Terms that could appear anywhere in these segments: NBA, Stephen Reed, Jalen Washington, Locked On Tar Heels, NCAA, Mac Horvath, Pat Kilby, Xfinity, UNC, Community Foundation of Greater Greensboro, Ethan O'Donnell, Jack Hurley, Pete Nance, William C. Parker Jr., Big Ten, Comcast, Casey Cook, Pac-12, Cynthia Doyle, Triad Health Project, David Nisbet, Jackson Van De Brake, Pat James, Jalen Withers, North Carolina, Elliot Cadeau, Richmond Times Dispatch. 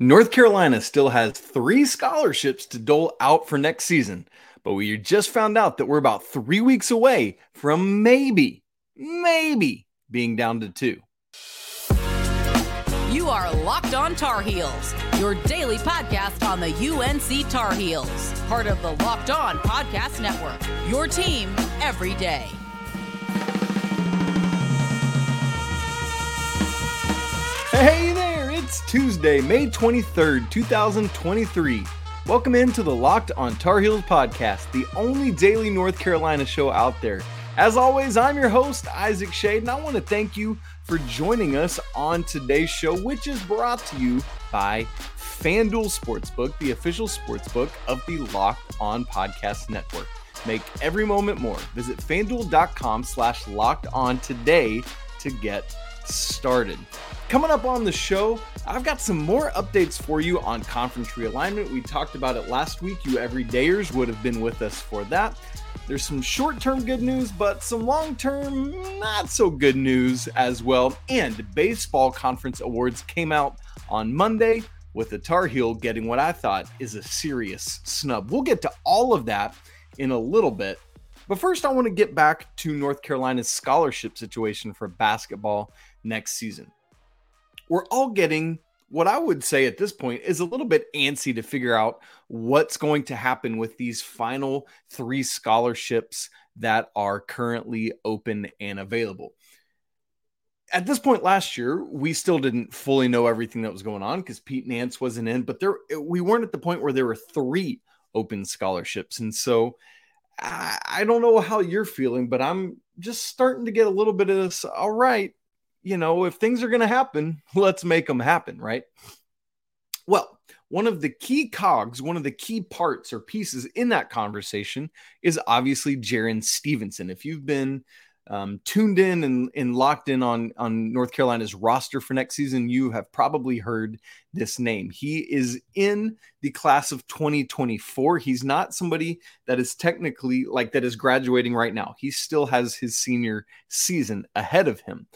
North Carolina still has 3 scholarships to dole out for next season, but we just found out that we're about 3 weeks away from maybe being down to 2. You are Locked On Tar Heels, your daily podcast on the UNC Tar Heels, part of the Locked On Podcast Network, your team every day. Hey there! It's Tuesday, May 23rd, 2023. Welcome into the Locked On Tar Heels podcast, the only daily North Carolina show out there. As always, I'm your host, Isaac Schade, and I want to thank you for joining us on today's show, which is brought to you by FanDuel Sportsbook, the official sportsbook of the Locked On Podcast Network. Make every moment more. Visit FanDuel.com/LockedOn today to get started. Coming up on the show, I've got some more updates for you on conference realignment. We talked about it last week. You everydayers would have been with us for that. There's some short-term good news, but some long-term not so good news as well. And baseball conference awards came out on Monday with the Tar Heel getting what I thought is a serious snub. We'll get to all of that in a little bit. But first, I want to get back to North Carolina's scholarship situation for basketball next season. We're all getting what I would say at this point is a little bit antsy to figure out what's going to happen with these final 3 scholarships that are currently open and available. At this point last year, we still didn't fully know everything that was going on because Pete Nance wasn't in, but we weren't at the point where there were 3 open scholarships. And so I don't know how you're feeling, but I'm just starting to get a little bit of this, all right, you know, if things are going to happen, let's make them happen, right? Well, one of the key cogs, one of the key parts or pieces in that conversation is obviously Jaren Stevenson. If you've been tuned in and locked in on North Carolina's roster for next season, you have probably heard this name. He is in the class of 2024. He's not somebody that is technically that is graduating right now. He still has his senior season ahead of him.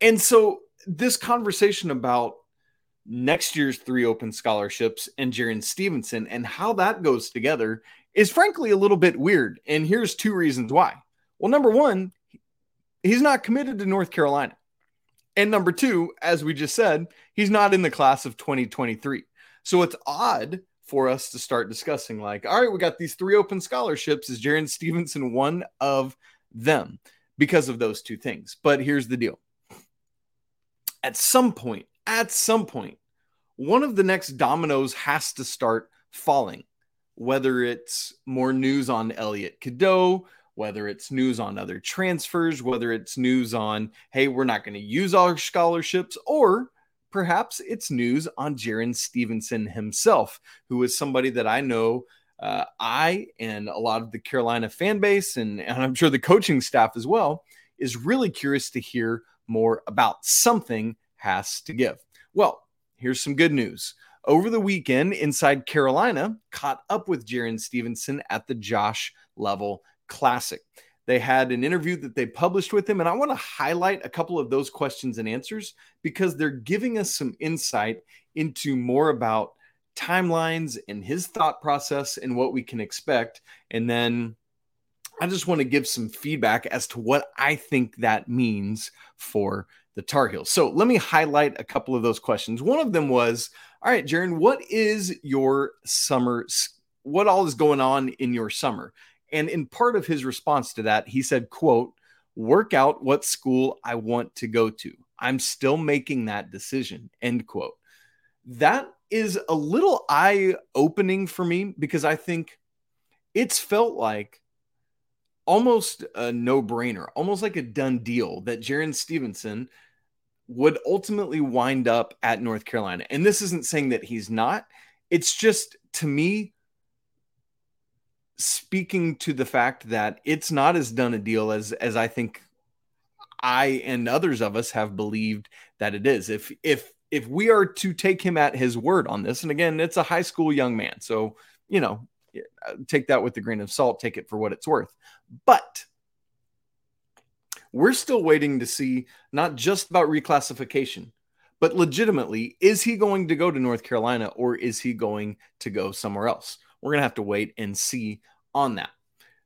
And so this conversation about next year's 3 open scholarships and Jaren Stevenson and how that goes together is frankly a little bit weird. And here's 2 reasons why. Well, number 1, he's not committed to North Carolina. And number 2, as we just said, he's not in the class of 2023. So it's odd for us to start discussing all right, we got these 3 open scholarships. Is Jaren Stevenson one of them because of those 2 things? But here's the deal. At some point, one of the next dominoes has to start falling, whether it's more news on Elliot Cadeau, whether it's news on other transfers, whether it's news on, hey, we're not going to use our scholarships, or perhaps it's news on Jaren Stevenson himself, who is somebody that I know I and a lot of the Carolina fan base and I'm sure the coaching staff as well is really curious to hear more about. Something has to give. Well, here's some good news. Over the weekend, Inside Carolina caught up with Jaren Stevenson at the Josh Level Classic. They had an interview that they published with him, and I want to highlight a couple of those questions and answers because they're giving us some insight into more about timelines and his thought process and what we can expect. And then I just want to give some feedback as to what I think that means for the Tar Heels. So let me highlight a couple of those questions. One of them was, all right, Jaren, what is your summer? What all is going on in your summer? And in part of his response to that, he said, quote, work out what school I want to go to. I'm still making that decision, end quote. That is a little eye-opening for me because I think it's felt like almost a no-brainer, almost like a done deal that Jaren Stevenson would ultimately wind up at North Carolina. And this isn't saying that he's not. It's just, to me, speaking to the fact that it's not as done a deal as I think I and others of us have believed that it is. If we are to take him at his word on this, and again, it's a high school young man, so, you know, take that with a grain of salt, take it for what it's worth. But we're still waiting to see not just about reclassification, But legitimately, is he going to go to North Carolina or is he going to go somewhere else? We're going to have to wait and see on that.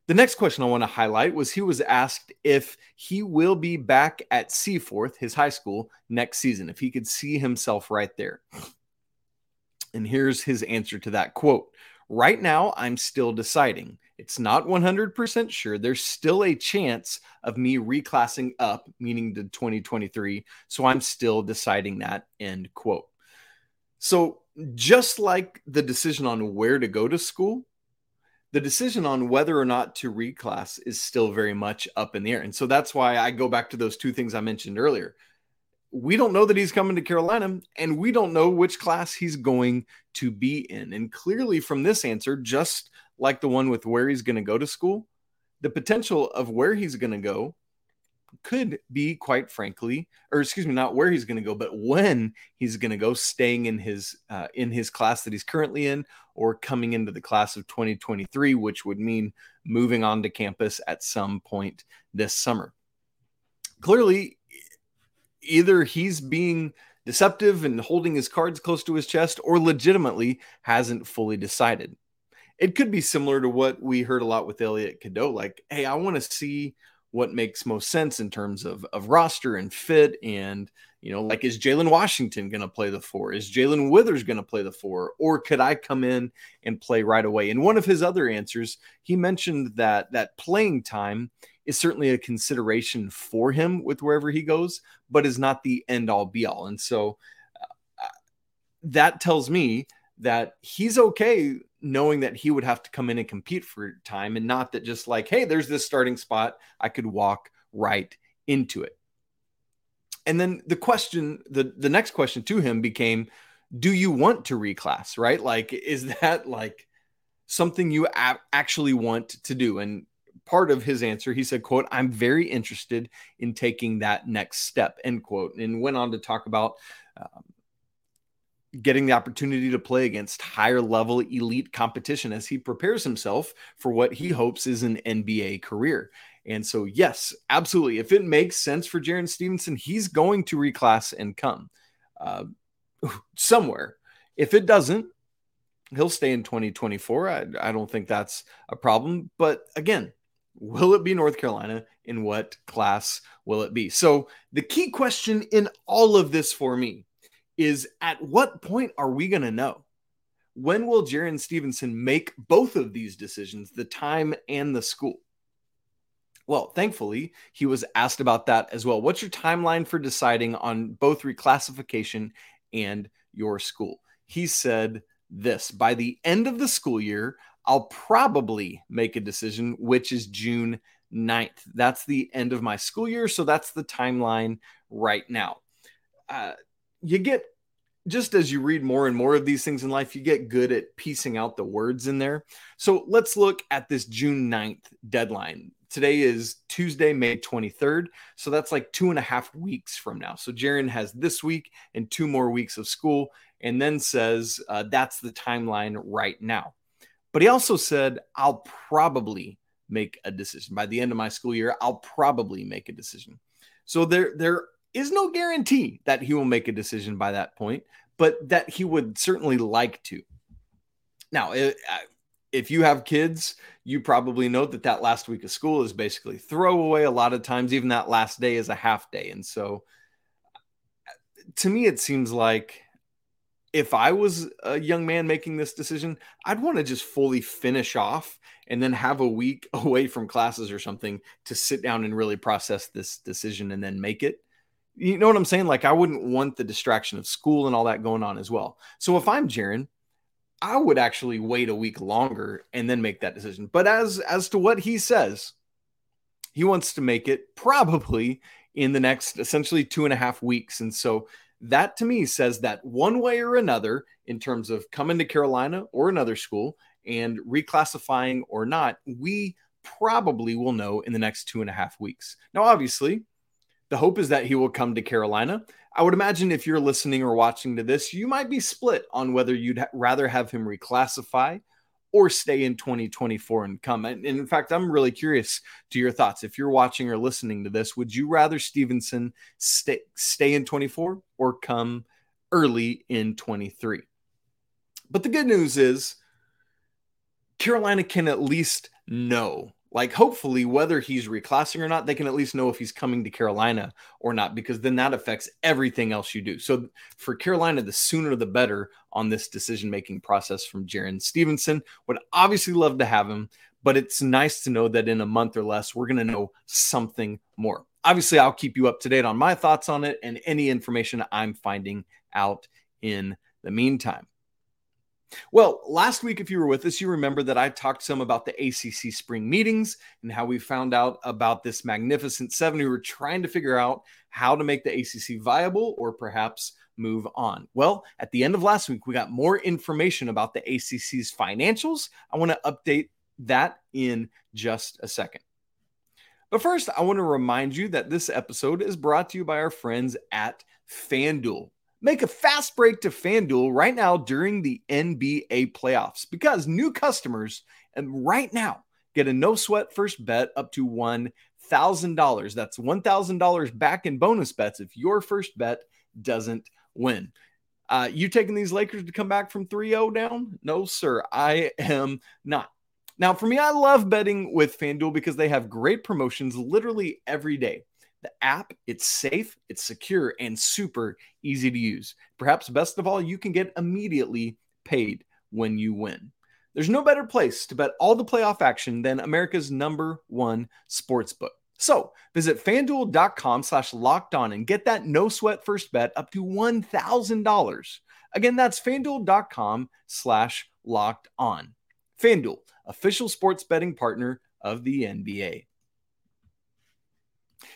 The next question I want to highlight was he was asked if he will be back at Seaforth, his high school, next season, if he could see himself right there. And here's his answer to that quote. Right now, I'm still deciding. It's not 100% sure. There's still a chance of me reclassing up, meaning to 2023. So I'm still deciding that, end quote. So just like the decision on where to go to school, the decision on whether or not to reclass is still very much up in the air. And so that's why I go back to those two things I mentioned earlier. We don't know that he's coming to Carolina, and we don't know which class he's going to be in. And clearly from this answer, just like the one with where he's going to go to school, the potential of where he's going to go could be, quite frankly, or excuse me, not where he's going to go, but when he's going to go, staying in his class that he's currently in or coming into the class of 2023, which would mean moving on to campus at some point this summer. Clearly, either he's being deceptive and holding his cards close to his chest or legitimately hasn't fully decided. It could be similar to what we heard a lot with Elliot Cadeau, like, hey, I want to see what makes most sense in terms of roster and fit. And, you know, like, is Jalen Washington going to play the four? Is Jalen Withers going to play the four? Or could I come in and play right away? In one of his other answers, he mentioned that playing time is certainly a consideration for him with wherever he goes, but is not the end all be all. And so that tells me that he's okay knowing that he would have to come in and compete for time, and not that just like, hey, there's this starting spot, I could walk right into it. And then the question, the next question to him became, do you want to reclass, right? Like, is that like something you actually want to do? And part of his answer, he said, quote, I'm very interested in taking that next step, end quote. And went on to talk about, getting the opportunity to play against higher level elite competition as he prepares himself for what he hopes is an NBA career. And so, yes, absolutely. If it makes sense for Jaren Stevenson, he's going to reclass and come somewhere. If it doesn't, he'll stay in 2024. I don't think that's a problem. But again, will it be North Carolina? In what class will it be? So the key question in all of this for me is, at what point are we going to know? When will Jaren Stevenson make both of these decisions, the time and the school? Well, thankfully, he was asked about that as well. What's your timeline for deciding on both reclassification and your school? He said this, by the end of the school year, I'll probably make a decision, which is June 9th. That's the end of my school year, so that's the timeline right now. You get, just as you read more and more of these things in life, you get good at piecing out the words in there. So let's look at this June 9th deadline. Today is Tuesday, May 23rd. So that's like 2.5 weeks from now. So Jaren has this week and 2 more weeks of school, and then says that's the timeline right now. But he also said, I'll probably make a decision. By the end of my school year, I'll probably make a decision. So there is no guarantee that he will make a decision by that point, but that he would certainly like to. Now, if you have kids, you probably know that last week of school is basically throwaway. A lot of times, even that last day is a half day. And so to me, it seems like if I was a young man making this decision, I'd want to just fully finish off and then have a week away from classes or something to sit down and really process this decision and then make it. You know what I'm saying? Like, I wouldn't want the distraction of school and all that going on as well. So if I'm Jaren, I would actually wait a week longer and then make that decision. But as to what he says, he wants to make it probably in the next essentially 2.5 weeks. And so that to me says that one way or another, in terms of coming to Carolina or another school and reclassifying or not, we probably will know in the next 2.5 weeks. Now, obviously, the hope is that he will come to Carolina. I would imagine if you're listening or watching to this, you might be split on whether you'd rather have him reclassify or stay in 2024 and come. And in fact, I'm really curious to your thoughts. If you're watching or listening to this, would you rather Stevenson stay in 24 or come early in 23? But the good news is Carolina can at least know, like, hopefully, whether he's reclassing or not, they can at least know if he's coming to Carolina or not, because then that affects everything else you do. So for Carolina, the sooner the better on this decision-making process from Jaren Stevenson. Would obviously love to have him, but it's nice to know that in a month or less, we're going to know something more. Obviously, I'll keep you up to date on my thoughts on it and any information I'm finding out in the meantime. Well, last week, if you were with us, you remember that I talked some about the ACC spring meetings and how we found out about this Magnificent Seven who were trying to figure out how to make the ACC viable or perhaps move on. Well, at the end of last week, we got more information about the ACC's financials. I want to update that in just a second. But first, I want to remind you that this episode is brought to you by our friends at FanDuel. Make a fast break to FanDuel right now during the NBA playoffs, because new customers right now get a no-sweat first bet up to $1,000. That's $1,000 back in bonus bets if your first bet doesn't win. You taking these Lakers to come back from 3-0 down? No, sir, I am not. Now, for me, I love betting with FanDuel because they have great promotions literally every day. The app, it's safe, it's secure, and super easy to use. Perhaps best of all, you can get immediately paid when you win. There's no better place to bet all the playoff action than America's #1 sportsbook. So visit FanDuel.com/lockedon and get that no-sweat first bet up to $1,000. Again, that's FanDuel.com/lockedon. FanDuel, official sports betting partner of the NBA.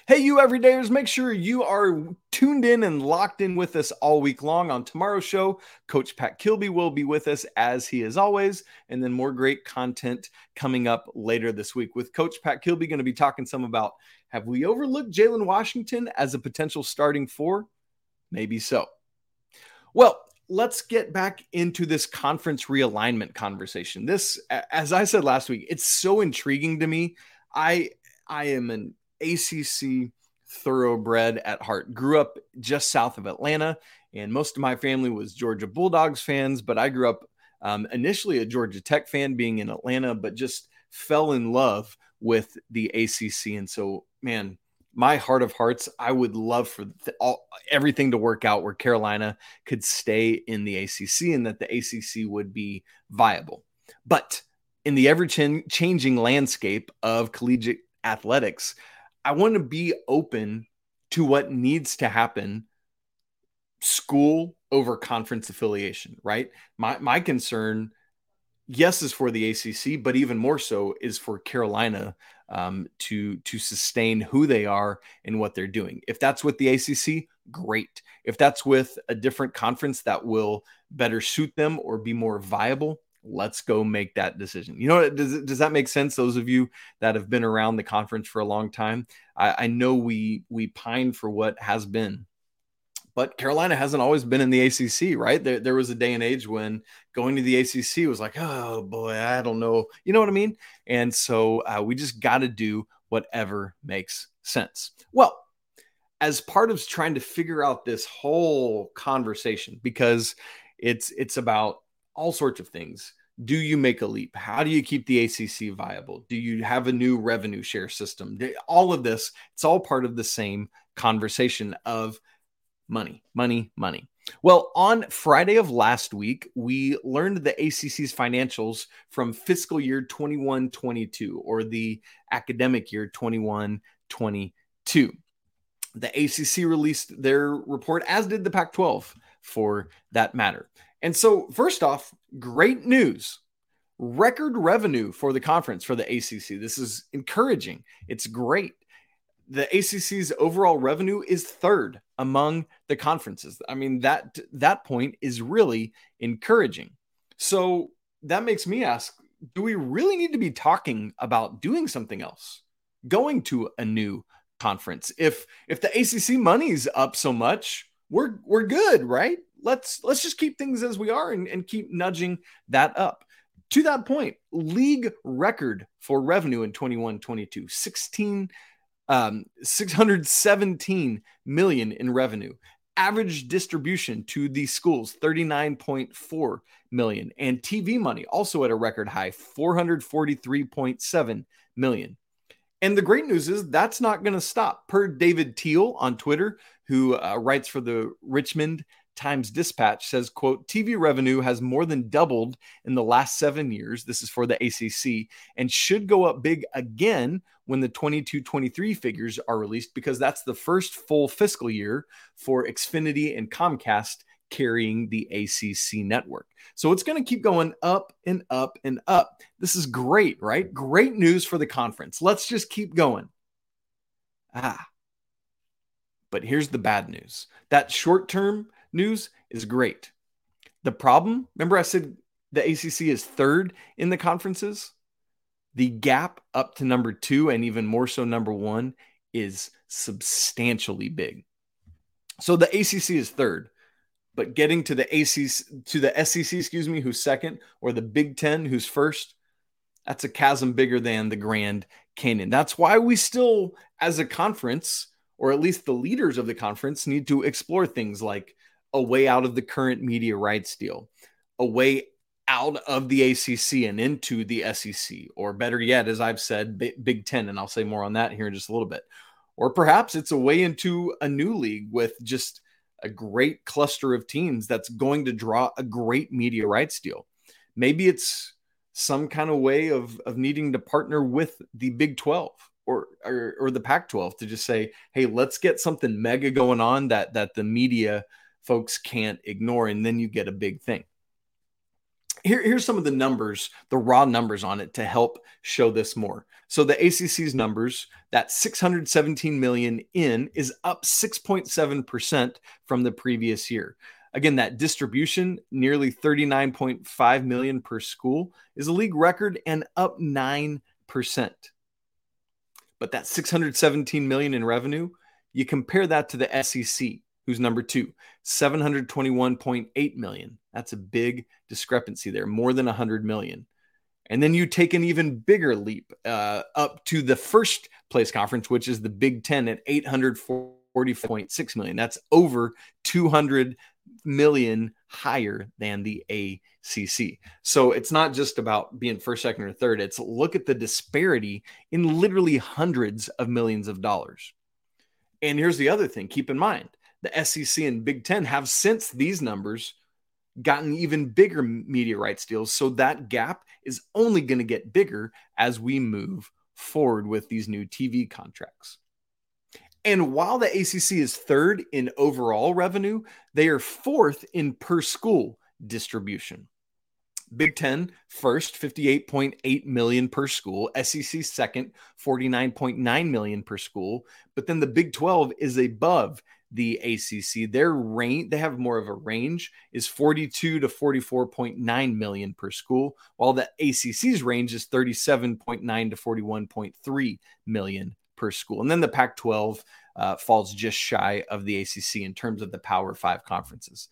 Hey, you everydayers, make sure you are tuned in and locked in with us all week long. On tomorrow's show, Coach Pat Kilby will be with us, as he is always, and then more great content coming up later this week. With Coach Pat Kilby, going to be talking some about, have we overlooked Jalen Washington as a potential starting four? Maybe so. Well, let's get back into this conference realignment conversation. This, as I said last week, it's so intriguing to me. I am an ACC thoroughbred at heart. Grew up just south of Atlanta, and most of my family was Georgia Bulldogs fans, but I grew up initially a Georgia Tech fan being in Atlanta, but just fell in love with the ACC. And so, man, my heart of hearts, I would love for everything to work out where Carolina could stay in the ACC and that the ACC would be viable. But in the ever-changing landscape of collegiate athletics, I want to be open to what needs to happen, school over conference affiliation, right? My concern, yes, is for the ACC, but even more so is for Carolina to sustain who they are and what they're doing. If that's with the ACC, great. If that's with a different conference that will better suit them or be more viable, let's go make that decision. You know, does that make sense? Those of you that have been around the conference for a long time, I know we pine for what has been, but Carolina hasn't always been in the ACC, right? There was a day and age when going to the ACC was like, oh boy, I don't know. You know what I mean? And so we just got to do whatever makes sense. Well, as part of trying to figure out this whole conversation, because it's about all sorts of things. Do you make a leap? How do you keep the ACC viable? Do you have a new revenue share system? All of this, it's all part of the same conversation of money, money, money. Well, on Friday of last week, we learned the ACC's financials from fiscal year 21-22 or the academic year 21-22. The ACC released their report, as did the Pac-12 for that matter. And so, first off, great news. Record revenue for the conference for the ACC. This is encouraging. It's great. The ACC's overall revenue is third among the conferences. I mean, that point is really encouraging. So that makes me ask, do we really need to be talking about doing something else? Going to a new conference? If the ACC money's up so much, we're good, right? Let's just keep things as we are and keep nudging that up. To that point, league record for revenue in 21-22, $617 million in revenue. Average distribution to the schools, $39.4 million. And TV money also at a record high, $443.7 million. And the great news is that's not going to stop. Per David Teal on Twitter, who writes for the Richmond Times Dispatch, says, quote, TV revenue has more than doubled in the last 7 years. This is for the ACC, and should go up big again when the 22-23 figures are released, because that's the first full fiscal year for Xfinity and Comcast carrying the ACC network. So it's going to keep going up and up and up. This is great, right? Great news for the conference. Let's just keep going. But here's the bad news. That short-term news is great. The problem, remember I said the ACC is third in the conferences? The gap up to number two, and even more so number one, is substantially big. So the ACC is third, but getting to the SEC, who's second, or the Big Ten, who's first, that's a chasm bigger than the Grand Canyon. That's why we still, as a conference, or at least the leaders of the conference, need to explore things like a way out of the current media rights deal, a way out of the ACC and into the SEC, or better yet, as I've said, Big Ten, and I'll say more on that here in just a little bit. Or perhaps it's a way into a new league with just a great cluster of teams that's going to draw a great media rights deal. Maybe it's some kind of way of needing to partner with the Big 12 or the Pac-12 to just say, hey, let's get something mega going on that the media folks can't ignore, and then you get a big thing. Here's some of the numbers, the raw numbers on it to help show this more. So the ACC's numbers, that $617 million in, is up 6.7% from the previous year. Again, that distribution, nearly $39.5 million per school, is a league record and up 9%. But that $617 million in revenue, you compare that to the SEC, who's number two, $721.8 million. That's a big discrepancy there, more than $100 million. And then you take an even bigger leap up to the first place conference, which is the Big Ten, at $840.6 million. That's over $200 million higher than the ACC. So it's not just about being first, second, or third. It's look at the disparity in literally hundreds of millions of dollars. And here's the other thing, keep in mind. The SEC and Big Ten have, since these numbers, gotten even bigger media rights deals. So that gap is only going to get bigger as we move forward with these new TV contracts. And while the ACC is third in overall revenue, they are fourth in per school distribution. Big Ten first, $58.8 million per school. SEC second, $49.9 million per school. But then the Big 12 is above the ACC. Their range, they have more of a range, is 42 to 44.9 million per school, while the ACC's range is 37.9 to 41.3 million per school. And then the Pac-12 falls just shy of the ACC in terms of the Power Five conferences.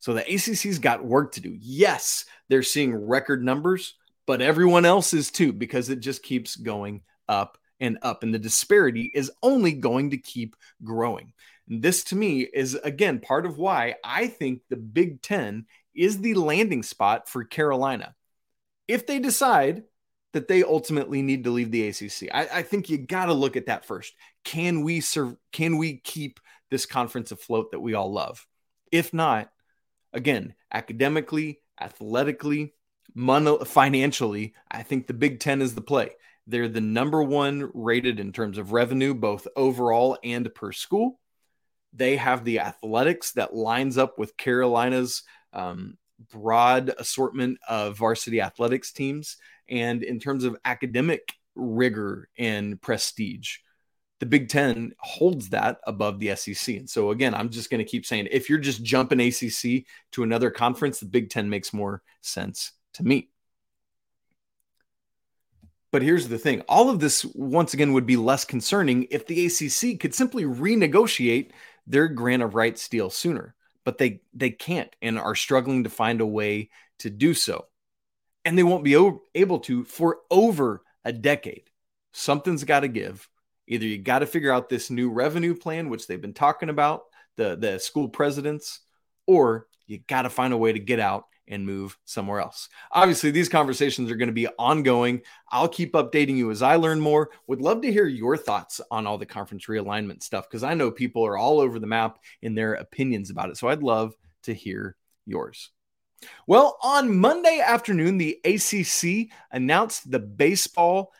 So the ACC's got work to do. Yes, they're seeing record numbers, but everyone else is too, because it just keeps going up and up, and the disparity is only going to keep growing. This, to me, is, again, part of why I think the Big Ten is the landing spot for Carolina, if they decide that they ultimately need to leave the ACC. I think you got to look at that first. Can we keep this conference afloat that we all love? If not, again, academically, athletically, financially, I think the Big Ten is the play. They're the number one rated in terms of revenue, both overall and per school. They have the athletics that lines up with Carolina's broad assortment of varsity athletics teams. And in terms of academic rigor and prestige, the Big Ten holds that above the SEC. And so, again, I'm just going to keep saying, if you're just jumping ACC to another conference, the Big Ten makes more sense to me. But here's the thing. All of this, once again, would be less concerning if the ACC could simply renegotiate their grant of rights deal sooner. But they can't, and are struggling to find a way to do so. and they won't be able to for over a decade. Something's got to give. Either you got to figure out this new revenue plan, which they've been talking about, the school presidents, or you got to find a way to get out and move somewhere else. Obviously, these conversations are going to be ongoing. I'll keep updating you as I learn more. Would love to hear your thoughts on all the conference realignment stuff, because I know people are all over the map in their opinions about it. So I'd love to hear yours. Well, on Monday afternoon, the ACC announced the baseball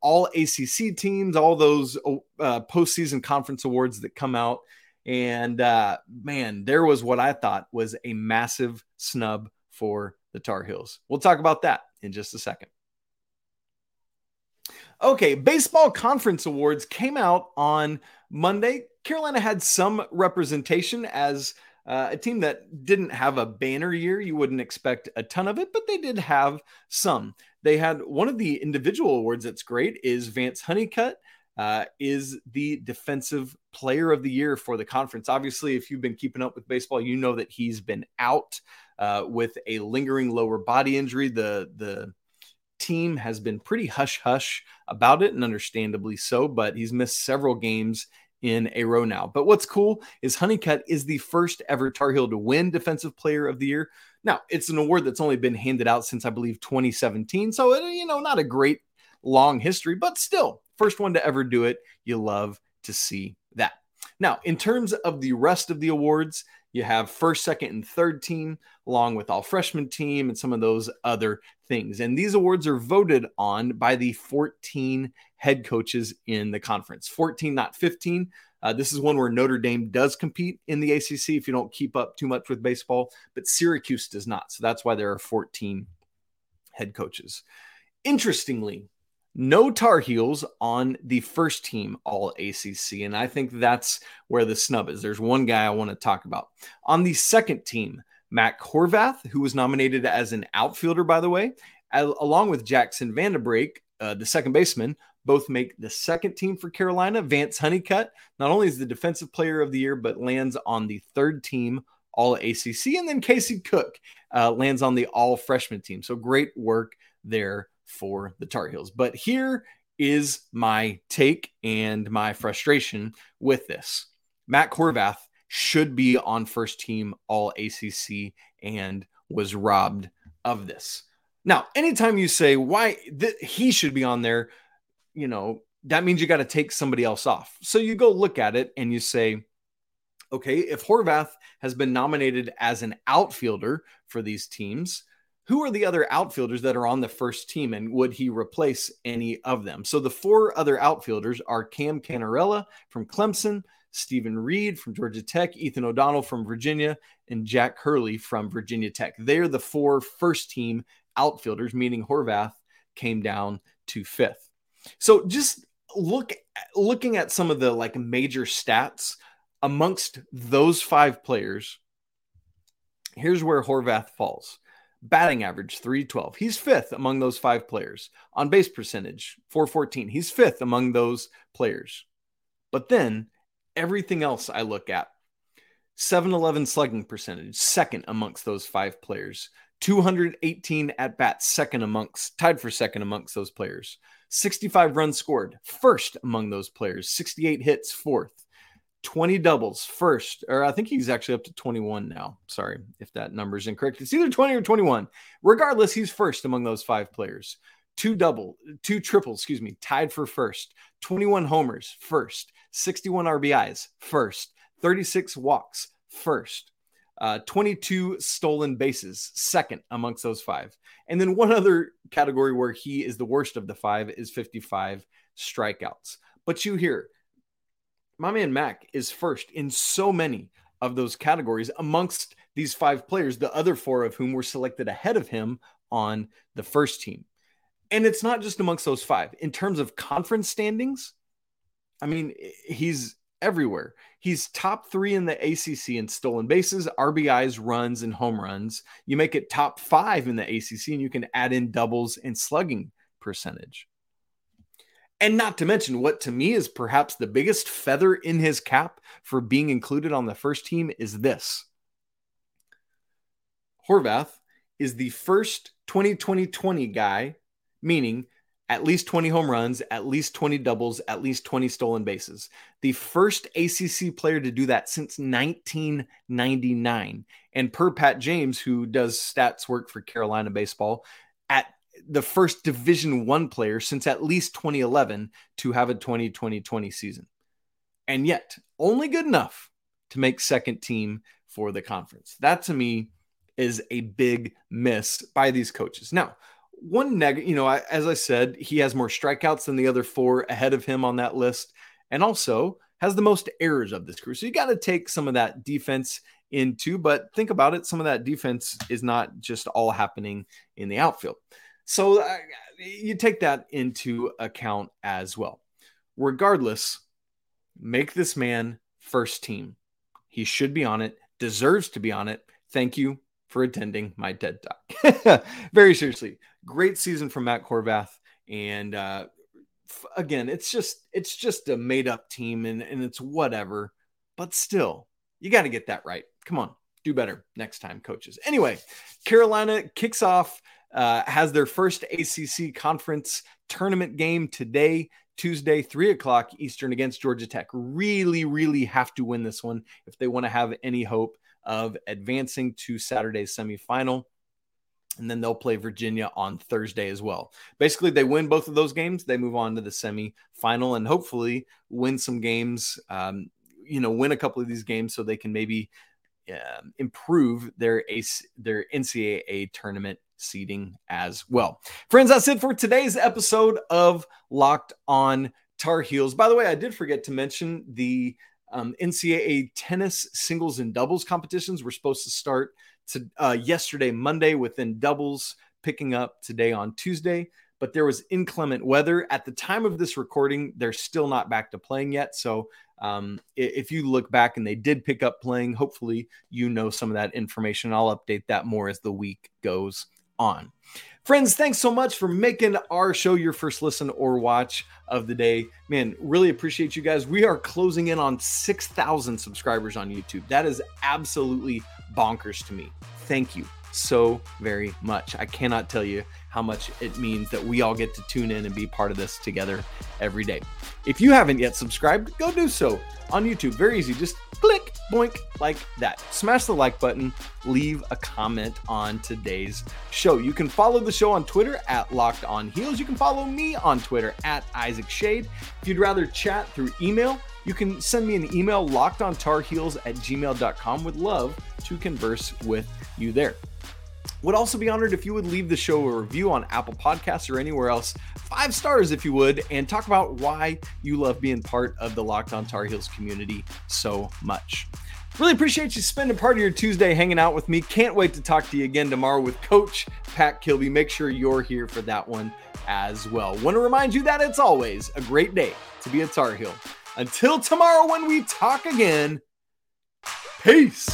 all ACC teams, all those postseason conference awards that come out. And man, there was what I thought was a massive snub for the Tar Heels. We'll talk about that in just a second. Okay, baseball conference awards came out on Monday. Carolina had some representation as a team that didn't have a banner year. You wouldn't expect a ton of it, but they did have some. They had one of the individual awards that's great is Vance Honeycutt is the defensive player of the year for the conference. Obviously, if you've been keeping up with baseball, you know that he's been out with a lingering lower body injury. The team has been pretty hush-hush about it, and understandably so, but he's missed several games in a row now. But what's cool is Honeycutt is the first ever Tar Heel to win Defensive Player of the Year. Now, it's an award that's only been handed out since, I believe, 2017. So, you know, not a great long history, but still, first one to ever do it. You love to see that. Now, in terms of the rest of the awards, you have first, second, and third team, along with all freshman team and some of those other things. And these awards are voted on by the 14 head coaches in the conference. 14, not 15. This is one where Notre Dame does compete in the ACC if you don't keep up too much with baseball, but Syracuse does not. So that's why there are 14 head coaches. Interestingly, no Tar Heels on the first team all ACC, and I think that's where the snub is. There's one guy I want to talk about. On the second team, Mac Horvath, who was nominated as an outfielder, by the way, along with Jackson Van De Brake, the second baseman, both make the second team for Carolina. Vance Honeycutt not only is the defensive player of the year, but lands on the third team all ACC, and then Casey Cook lands on the all freshman team. So great work there for the Tar Heels. But here is my take and my frustration with this. Mac Horvath should be on first team all ACC and was robbed of this. Now, anytime you say why he should be on there, you know, that means you got to take somebody else off. So you go look at it and you say, okay, if Horvath has been nominated as an outfielder for these teams, who are the other outfielders that are on the first team, and would he replace any of them? So the four other outfielders are Cam Canarella from Clemson, Stephen Reed from Georgia Tech, Ethan O'Donnell from Virginia, and Jack Hurley from Virginia Tech. They're the four first-team outfielders, meaning Horvath came down to fifth. So just looking at some of the like major stats amongst those five players, here's where Horvath falls. Batting average, 312. He's fifth among those five players. On base percentage, 414. He's fifth among those players. But then everything else I look at, 711 slugging percentage, second amongst those five players. 218 at-bats, tied for second amongst those players. 65 runs scored, first among those players. 68 hits, fourth. 20 doubles first, or I think he's actually up to 21 now. Sorry if that number is incorrect. It's either 20 or 21. Regardless, he's first among those five players. Two triples, tied for first. 21 homers first. 61 RBIs first. 36 walks first. 22 stolen bases, second amongst those five. And then one other category where he is the worst of the five is 55 strikeouts. But you hear, my man Mac is first in so many of those categories amongst these five players, the other four of whom were selected ahead of him on the first team. And it's not just amongst those five. In terms of conference standings, I mean, he's everywhere. He's top three in the ACC in stolen bases, RBIs, runs, and home runs. You make it top five in the ACC, and you can add in doubles and slugging percentage. And not to mention what to me is perhaps the biggest feather in his cap for being included on the first team is this. Horvath is the first 20 guy, meaning at least 20 home runs, at least 20 doubles, at least 20 stolen bases. The first ACC player to do that since 1999. And per Pat James, who does stats work for Carolina baseball, at the first Division I player since at least 2011 to have a 2020 season. And yet, only good enough to make second team for the conference. That, to me, is a big miss by these coaches. Now, one negative, as I said, he has more strikeouts than the other four ahead of him on that list, and also has the most errors of this crew. So you got to take some of that defense into, but think about it. Some of that defense is not just all happening in the outfield. So you take that into account as well. Regardless, make this man first team. He should be on it, deserves to be on it. Thank you for attending my TED Talk. Very seriously, great season from Mac Horvath. And again, it's just a made up team and it's whatever, but still you got to get that right. Come on, do better next time, coaches. Anyway, Carolina kicks off, has their first ACC conference tournament game today, Tuesday, 3:00 Eastern against Georgia Tech. Really, really have to win this one if they want to have any hope of advancing to Saturday's semifinal. And then they'll play Virginia on Thursday as well. Basically, they win both of those games. They move on to the semifinal and hopefully win some games, win a couple of these games so they can maybe improve their NCAA tournament seeding as well. Friends, that's it for today's episode of Locked On Tar Heels. By the way, I did forget to mention the NCAA tennis singles and doubles competitions were supposed to start yesterday, Monday, within doubles, picking up today on Tuesday. But there was inclement weather. At the time of this recording, they're still not back to playing yet. So if you look back and they did pick up playing, hopefully some of that information. I'll update that more as the week goes on. Friends, thanks so much for making our show your first listen or watch of the day. Man, really appreciate you guys. We are closing in on 6,000 subscribers on YouTube. That is absolutely bonkers to me. Thank you so very much. I cannot tell you how much it means that we all get to tune in and be part of this together every day. If you haven't yet subscribed, go do so on YouTube. Very easy. Just click, boink, like that. Smash the like button. Leave a comment on today's show. You can follow the show on Twitter at Locked On Heels. You can follow me on Twitter at Isaac Schade. If you'd rather chat through email, you can send me an email, lockedontarheels@gmail.com. Would love to converse with you there. Would also be honored if you would leave the show a review on Apple Podcasts or anywhere else, 5 stars if you would, and talk about why you love being part of the Locked On Tar Heels community so much. Really appreciate you spending part of your Tuesday hanging out with me. Can't wait to talk to you again tomorrow with Coach Pat Kilby. Make sure you're here for that one as well. Want to remind you that it's always a great day to be a Tar Heel. Until tomorrow when we talk again, peace.